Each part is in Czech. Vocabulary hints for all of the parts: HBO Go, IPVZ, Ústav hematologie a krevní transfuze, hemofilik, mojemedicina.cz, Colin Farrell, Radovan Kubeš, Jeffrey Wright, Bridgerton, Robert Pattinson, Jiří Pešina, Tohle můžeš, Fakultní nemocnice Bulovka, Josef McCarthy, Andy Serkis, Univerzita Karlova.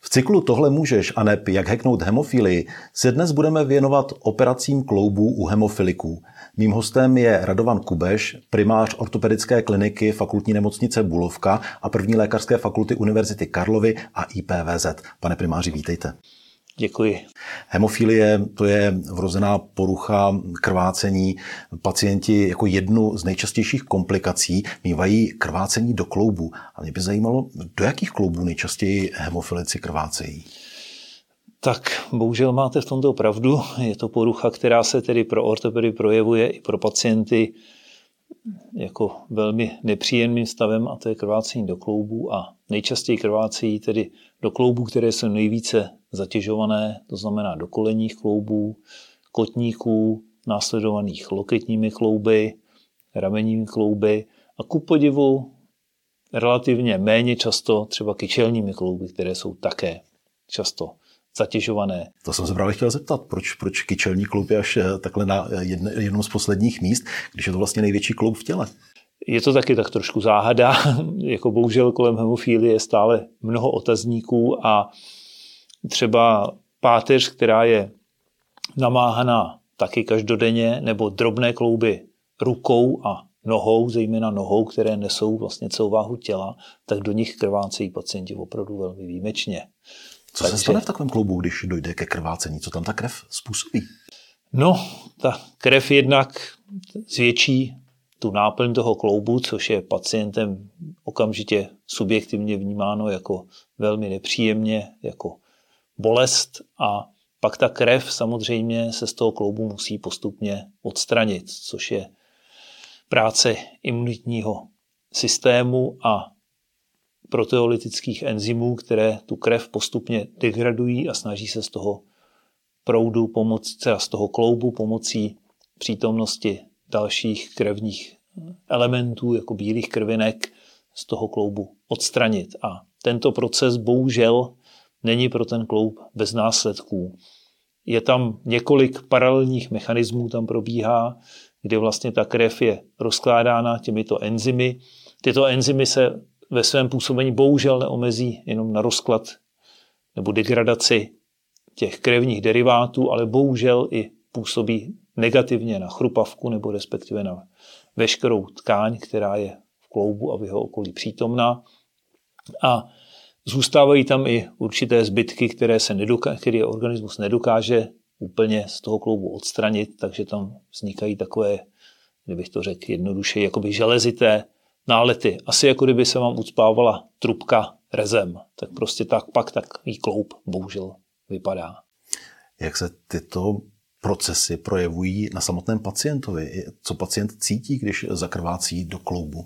V cyklu Tohle můžeš a neb jak hacknout hemofilii se dnes budeme věnovat operacím kloubů u hemofiliků. Mým hostem je Radovan Kubeš, primář ortopedické kliniky Fakultní nemocnice Bulovka a první lékařské fakulty Univerzity Karlovy a IPVZ. Pane primáři, vítejte. Děkuji. Hemofilie, to je vrozená porucha krvácení. Pacienti jako jednu z nejčastějších komplikací mívají krvácení do kloubů. A mě by zajímalo, do jakých kloubů nejčastěji hemofilici krvácejí? Tak, bohužel máte v tomto pravdu. Je to porucha, která se tedy pro ortopedy projevuje i pro pacienty jako velmi nepříjemným stavem, a to je krvácení do kloubů. A nejčastěji krvácejí tedy do kloubů, které jsou nejvíce zatěžované, to znamená do kolenních kloubů, kotníků, následovaných loketními klouby, ramenními klouby a ku podivu relativně méně často třeba kyčelními klouby, které jsou také často zatěžované. To jsem se právě chtěl zeptat, proč kyčelní kloub je až takhle na jednom z posledních míst, když je to vlastně největší kloub v těle? Je to taky tak trošku záhada, jako bohužel kolem hemofilie je stále mnoho otazníků a třeba páteř, která je namáhaná taky každodenně, nebo drobné klouby rukou a nohou, zejména nohou, které nesou vlastně celou váhu těla, tak do nich krvácejí pacienti opravdu velmi výjimečně. Takže se stane v takovém kloubu, když dojde ke krvácení? Co tam ta krev způsobí? No, ta krev jednak zvětší tu náplň toho kloubu, což je pacientem okamžitě subjektivně vnímáno jako velmi nepříjemně, jako bolest, a pak ta krev samozřejmě se z toho kloubu musí postupně odstranit, což je práce imunitního systému a proteolytických enzymů, které tu krev postupně degradují a snaží se z toho proudu z toho kloubu pomocí přítomnosti dalších krevních elementů, jako bílých krvinek, z toho kloubu odstranit. A tento proces bohužel není pro ten kloub bez následků. Je tam několik paralelních mechanismů, tam probíhá, kdy vlastně ta krev je rozkládána těmito enzymy. Tyto enzymy se ve svém působení bohužel neomezí jenom na rozklad nebo degradaci těch krevních derivátů, ale bohužel i působí negativně na chrupavku nebo respektive na veškerou tkáň, která je v kloubu a v jeho okolí přítomná. A zůstávají tam i určité zbytky, které organismus nedokáže úplně z toho kloubu odstranit, takže tam vznikají takové, kdybych to řekl jednoduše, jakoby železité nálety. Asi jako kdyby se vám ucpávala trubka rezem. Tak prostě pak takový kloub bohužel vypadá. Jak se tyto procesy projevují na samotném pacientovi? Co pacient cítí, když zakrvácí do kloubu?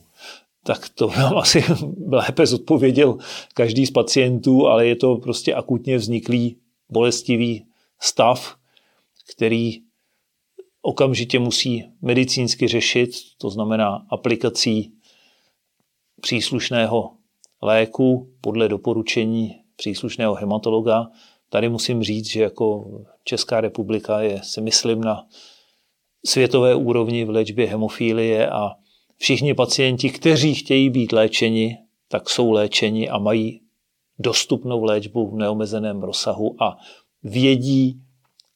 Tak to vám asi lépe zodpověděl každý z pacientů, ale je to prostě akutně vzniklý bolestivý stav, který okamžitě musí medicínsky řešit, to znamená aplikací příslušného léku podle doporučení příslušného hematologa. Tady musím říct, že jako Česká republika je, si myslím, na světové úrovni v léčbě hemofilie a všichni pacienti, kteří chtějí být léčeni, tak jsou léčeni a mají dostupnou léčbu v neomezeném rozsahu a vědí,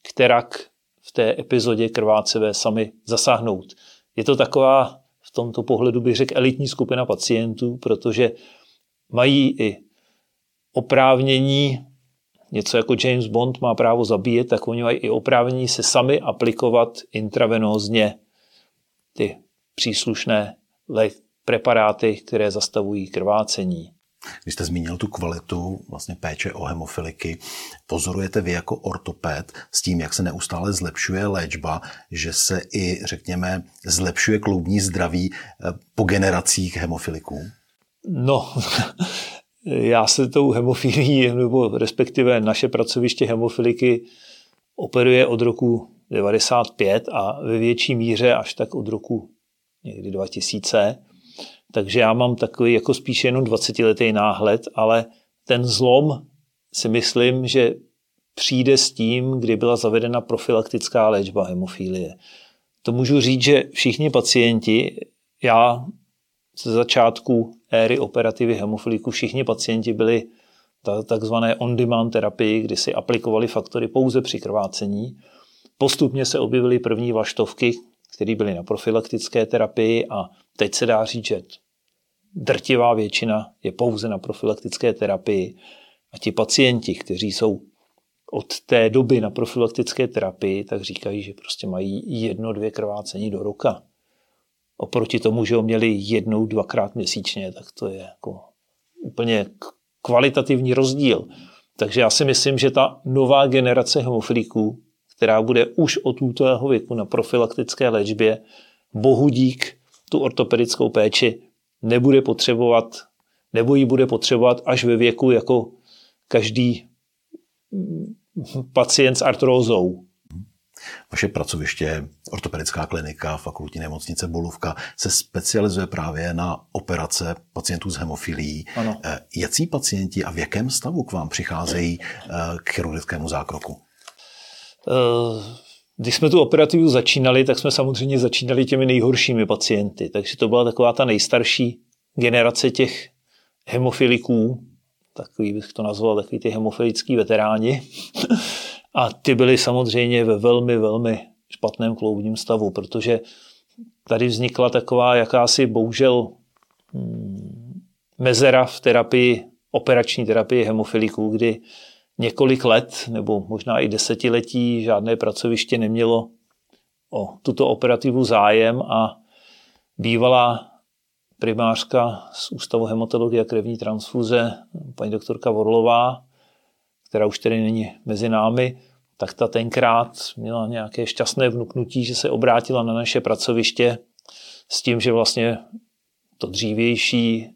kterak v té epizodě krvácevé sami zasáhnout. Je to taková, v tomto pohledu bych řekl, elitní skupina pacientů, protože mají i oprávnění, něco jako James Bond má právo zabíjet, tak oni mají i oprávnění se sami aplikovat intravenózně ty příslušné preparáty, které zastavují krvácení. Když jste zmínil tu kvalitu vlastně péče o hemofiliky, pozorujete vy jako ortoped s tím, jak se neustále zlepšuje léčba, že se i, řekněme, zlepšuje kloubní zdraví po generacích hemofiliků? No, já se tou hemofilií, nebo respektive naše pracoviště hemofiliky operuje od roku 95 a ve větší míře až tak od roku někdy 2000. Takže já mám takový jako spíš jenom 20letý náhled, ale ten zlom si myslím, že přijde s tím, kdy byla zavedena profilaktická léčba hemofilie. To můžu říct, že všichni pacienti, já ze začátku éry operativy hemofiliku, všichni pacienti byli takzvané on-demand terapii, kdy si aplikovali faktory pouze při krvácení. Postupně se objevily první vlaštovky, které byly na profilaktické terapii a teď se dá říct, že drtivá většina je pouze na profilaktické terapii a ti pacienti, kteří jsou od té doby na profilaktické terapii, tak říkají, že prostě mají 1-2 krvácení do roka. Oproti tomu, že ho měli 1-2krát měsíčně, tak to je jako úplně kvalitativní rozdíl. Takže já si myslím, že ta nová generace hemofiliků, která bude už od útlého věku na profilaktické léčbě, bohu dík, tu ortopedickou péči nebude potřebovat, nebo ji bude potřebovat až ve věku jako každý pacient s artrózou. Vaše pracoviště, ortopedická klinika Fakultní nemocnice Bulovka, se specializuje právě na operace pacientů s hemofilií. Ano. Jací pacienti a v jakém stavu k vám přicházejí k chirurgickému zákroku? Když jsme tu operativu začínali, tak jsme samozřejmě začínali těmi nejhoršími pacienty. Takže to byla taková ta nejstarší generace těch hemofiliků. Takový bych to nazval, takový ty hemofilický veteráni. A ty byli samozřejmě ve velmi, velmi špatném kloubním stavu, protože tady vznikla taková jakási bohužel mezera v terapii, operační terapii hemofiliků, kdy několik let nebo možná i desetiletí žádné pracoviště nemělo o tuto operativu zájem a bývalá primářka z Ústavu hematologie a krevní transfuze, paní doktorka Vorlová, která už tedy není mezi námi, tak ta tenkrát měla nějaké šťastné vnuknutí, že se obrátila na naše pracoviště s tím, že vlastně to dřívější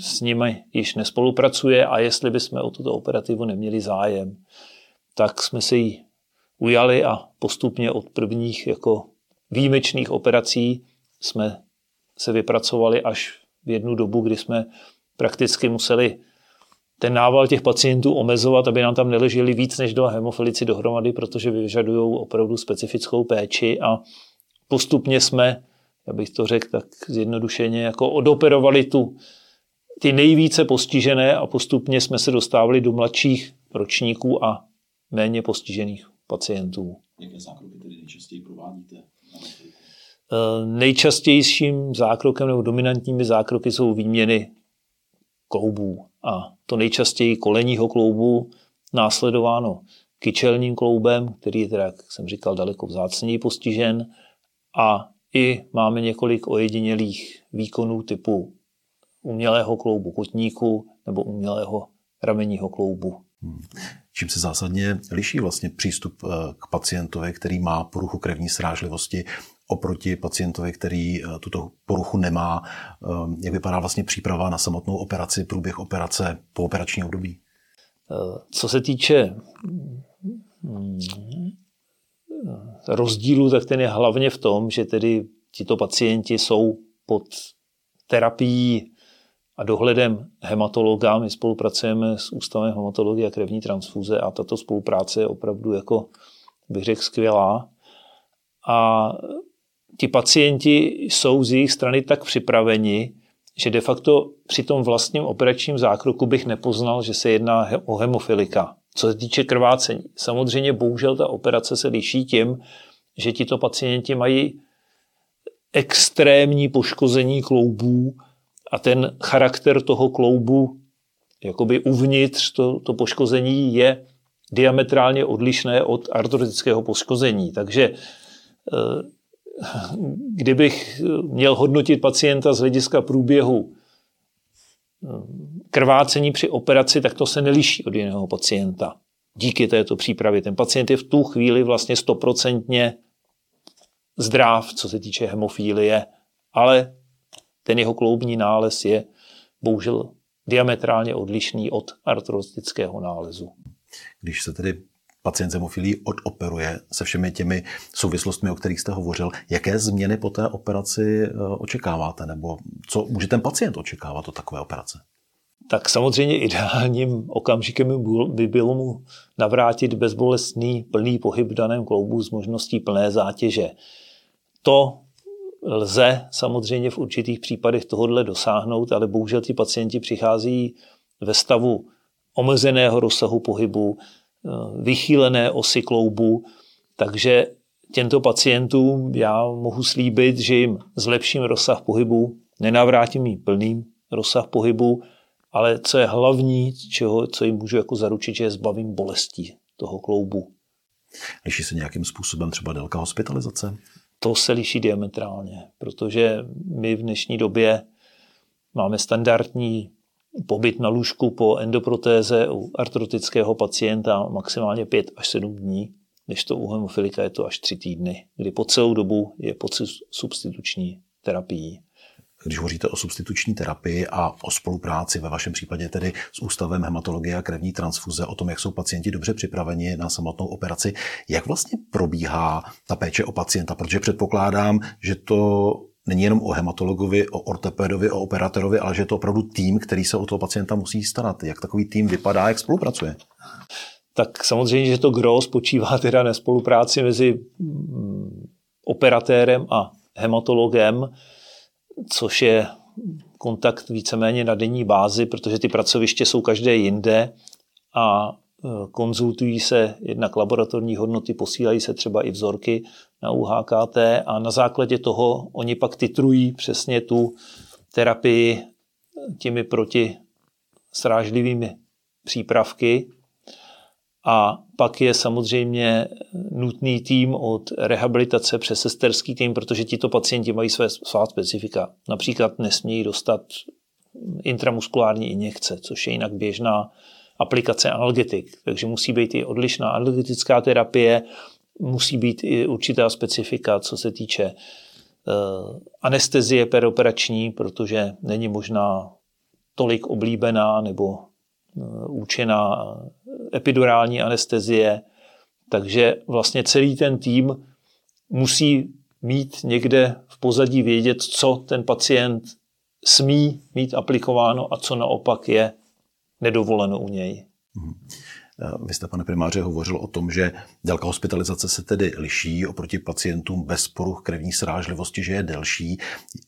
s nimi již nespolupracuje a jestli bychom o tuto operativu neměli zájem, tak jsme se jí ujali a postupně od prvních jako výjimečných operací jsme se vypracovali až v jednu dobu, kdy jsme prakticky museli ten nával těch pacientů omezovat, aby nám tam neleželi víc než dva hemofilici dohromady, protože vyžadují opravdu specifickou péči a postupně jsme, já bych to řekl tak zjednodušeně, jako odoperovali ty nejvíce postižené a postupně jsme se dostávali do mladších ročníků a méně postižených pacientů. Jaké zákroky tedy nejčastěji provádíte? Nejčastějším zákrokem nebo dominantními zákroky jsou výměny kloubů. A to nejčastěji kolenního kloubu, následováno kyčelním kloubem, který je teda, jak jsem říkal, daleko vzácněji postižen. A i máme několik ojedinělých výkonů typu umělého kloubu kotníku nebo umělého ramenního kloubu. Čím se zásadně liší vlastně přístup k pacientovi, který má poruchu krevní srážlivosti, oproti pacientovi, který tuto poruchu nemá? Jak vypadá vlastně příprava na samotnou operaci, průběh operace, po operační období? Co se týče rozdílu, tak ten je hlavně v tom, že tedy tito pacienti jsou pod terapií a dohledem hematologa. My spolupracujeme s Ústavem hematologie a krevní transfuze a tato spolupráce je opravdu, jako bych řekl, skvělá. A ti pacienti jsou z jejich strany tak připraveni, že de facto při tom vlastním operačním zákroku bych nepoznal, že se jedná o hemofilika. Co se týče krvácení. Samozřejmě bohužel ta operace se liší tím, že tito pacienti mají extrémní poškození kloubů a ten charakter toho kloubu jakoby uvnitř, to poškození je diametrálně odlišné od artrotického poškození. Takže kdybych měl hodnotit pacienta z hlediska průběhu krvácení při operaci, tak to se neliší od jiného pacienta. Díky této přípravě ten pacient je v tu chvíli vlastně 100% zdrav, co se týče hemofílie, ale ten jeho kloubní nález je bohužel diametrálně odlišný od artrostického nálezu. Když se tedy pacient s hemofilií odoperuje se všemi těmi souvislostmi, o kterých jste hovořil, jaké změny po té operaci očekáváte, nebo co může ten pacient očekávat od takové operace? Tak samozřejmě ideálním okamžikem by bylo mu navrátit bezbolestný plný pohyb v daném kloubu s možností plné zátěže. To lze samozřejmě v určitých případech tohodle dosáhnout, ale bohužel ti pacienti přichází ve stavu omezeného rozsahu pohybu, vychýlené osy kloubu, takže těmto pacientům já mohu slíbit, že jim zlepším rozsah pohybu, nenavrátím jim plný rozsah pohybu, ale co je hlavní, co jim můžu jako zaručit, že je zbavím bolestí toho kloubu. Liší se nějakým způsobem třeba délka hospitalizace? To se liší diametrálně, protože my v dnešní době máme standardní pobyt na lůžku po endoprotéze u artrotického pacienta maximálně 5 až 7 dní, než to u hemofilika je to až 3 týdny, kdy po celou dobu je pod substituční terapií. Když hovoříte o substituční terapii a o spolupráci, ve vašem případě tedy s Ústavem hematologie a krevní transfuze, o tom, jak jsou pacienti dobře připraveni na samotnou operaci, jak vlastně probíhá ta péče o pacienta? Protože předpokládám, že to není jenom o hematologovi, o ortopedovi, o operatorovi, ale že je to opravdu tým, který se o toho pacienta musí starat. Jak takový tým vypadá, jak spolupracuje? Tak samozřejmě, že to gros spočívá teda na spolupráci mezi operatérem a hematologem, což je kontakt víceméně na denní bázi, protože ty pracoviště jsou každé jinde a konzultují se jednak laboratorní hodnoty, posílají se třeba i vzorky na UHKT a na základě toho oni pak titrují přesně tu terapii těmi protisrážlivými přípravky. A pak je samozřejmě nutný tým od rehabilitace přes sesterský tým, protože tito pacienti mají svá specifika. Například nesmějí dostat intramuskulární injekce, což je jinak běžná aplikace analgetik. Takže musí být i odlišná analgetická terapie, musí být i určitá specifika, co se týče anestezie peroperační, protože není možná tolik oblíbená nebo účinná epidurální anestezie, takže vlastně celý ten tým musí mít někde v pozadí vědět, co ten pacient smí mít aplikováno a co naopak je nedovoleno u něj. Vy jste, pane primáře, hovořil o tom, že délka hospitalizace se tedy liší oproti pacientům bez poruch krevní srážlivosti, že je delší.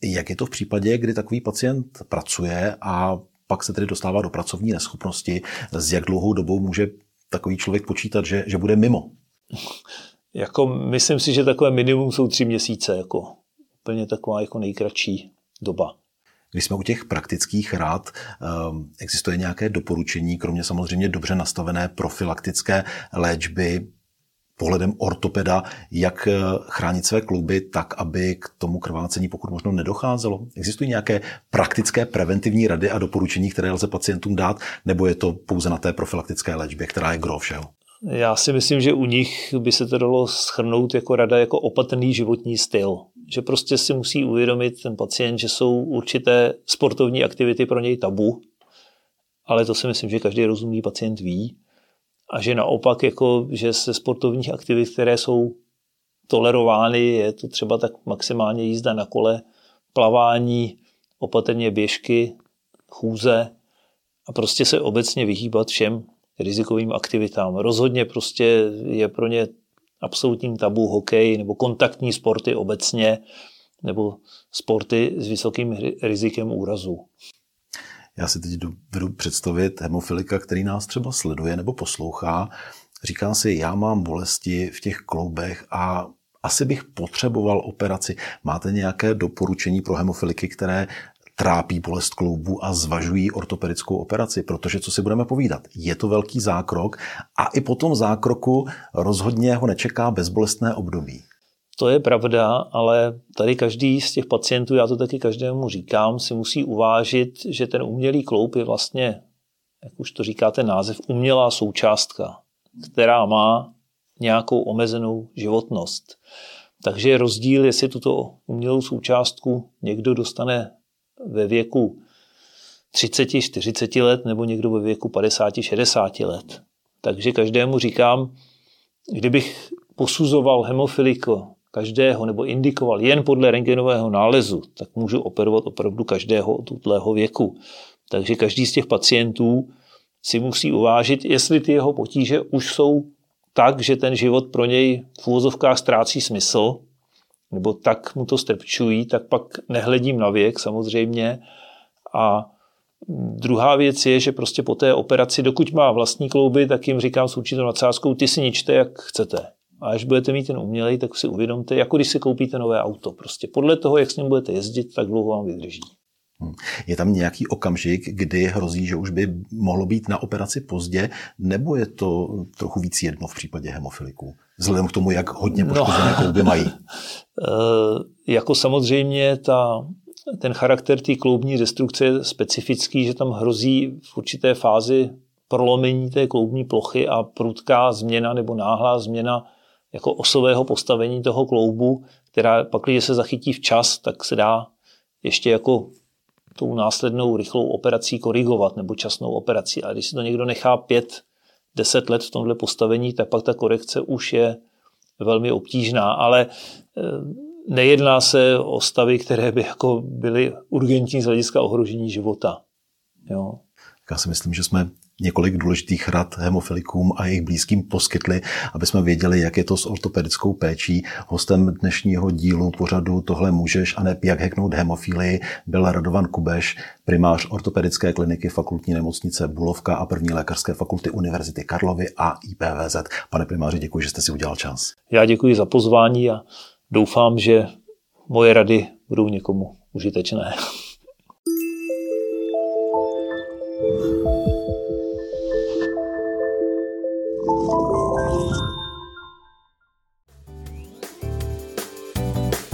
Jak je to v případě, kdy takový pacient pracuje a pak se tedy dostává do pracovní neschopnosti? S jak dlouhou dobou může takový člověk počítat, že bude mimo? Myslím si, že takové minimum jsou 3 měsíce. Úplně taková nejkratší doba. Když jsme u těch praktických rád, existuje nějaké doporučení, kromě samozřejmě dobře nastavené profilaktické léčby, pohledem ortopeda, jak chránit své klouby tak, aby k tomu krvácení pokud možno nedocházelo? Existují nějaké praktické preventivní rady a doporučení, které lze pacientům dát, nebo je to pouze na té profilaktické léčbě, která je gro všeho? Já si myslím, že u nich by se to dalo shrnout jako rada, jako opatrný životní styl. Že prostě si musí uvědomit ten pacient, že jsou určité sportovní aktivity pro něj tabu, ale to si myslím, že každý rozumný pacient ví. A že naopak, že ze sportovních aktivit, které jsou tolerovány, je to třeba tak maximálně jízda na kole, plavání, opatrně běžky, chůze a prostě se obecně vyhýbat všem rizikovým aktivitám. Rozhodně prostě je pro ně absolutním tabu hokej nebo kontaktní sporty obecně nebo sporty s vysokým rizikem úrazu. Já si teď budu představit hemofilika, který nás třeba sleduje nebo poslouchá. Říká si, já mám bolesti v těch kloubech a asi bych potřeboval operaci. Máte nějaké doporučení pro hemofiliky, které trápí bolest kloubů a zvažují ortopedickou operaci? Protože co si budeme povídat? Je to velký zákrok a i po tom zákroku rozhodně ho nečeká bezbolestné období. To je pravda, ale tady každý z těch pacientů, já to taky každému říkám, si musí uvážit, že ten umělý kloup je vlastně, jak už to říká ten název, umělá součástka, která má nějakou omezenou životnost. Takže je rozdíl, jestli tuto umělou součástku někdo dostane ve věku 30-40 let nebo někdo ve věku 50-60 let. Takže každému říkám, kdybych posuzoval hemofiliko každého nebo indikoval jen podle rentgenového nálezu, tak můžu operovat opravdu každého od tuto věku. Takže každý z těch pacientů si musí uvážit, jestli ty jeho potíže už jsou tak, že ten život pro něj v uvozovkách ztrácí smysl, nebo tak mu to strpčují, tak pak nehledím na věk samozřejmě. A druhá věc je, že prostě po té operaci, dokud má vlastní klouby, tak jim říkám s určitou nadsázkou, ty si ničte, jak chcete. A až budete mít ten umělej, tak si uvědomte, jako když si koupíte nové auto. Prostě podle toho, jak s ním budete jezdit, tak dlouho vám vydrží. Je tam nějaký okamžik, kdy hrozí, že už by mohlo být na operaci pozdě, nebo je to trochu víc jedno v případě hemofiliků? Vzhledem k tomu, jak hodně poškozené klouby mají. Jako samozřejmě ten charakter té kloubní destrukce je specifický, že tam hrozí v určité fázi prolomení té kloubní plochy a prudká změna nebo náhlá změna jako osového postavení toho kloubu, která pak, když se zachytí včas, tak se dá ještě jako tou následnou rychlou operací korigovat nebo časnou operací. A když si to někdo nechá 5-10 let v tomhle postavení, tak pak ta korekce už je velmi obtížná. Ale nejedná se o stavy, které by jako byly urgentní z hlediska ohrožení života. Jo. Já si myslím, že jsme několik důležitých rad hemofilikům a jejich blízkým poskytli, aby jsme věděli, jak je to s ortopedickou péčí. Hostem dnešního dílu pořadu Tohle můžeš a ne jak hacknout hemofilii byl Radovan Kubeš, primář ortopedické kliniky Fakultní nemocnice Bulovka a první lékařské fakulty Univerzity Karlovy a IPVZ. Pane primáři, děkuji, že jste si udělal čas. Já děkuji za pozvání a doufám, že moje rady budou někomu užitečné.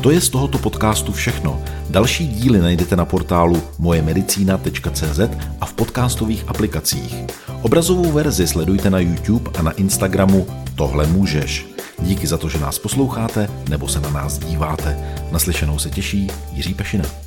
To je z tohoto podcastu všechno. Další díly najdete na portálu mojemedicina.cz a v podcastových aplikacích. Obrazovou verzi sledujte na YouTube a na Instagramu Tohle můžeš. Díky za to, že nás posloucháte nebo se na nás díváte. Naslyšenou se těší Jiří Pešina.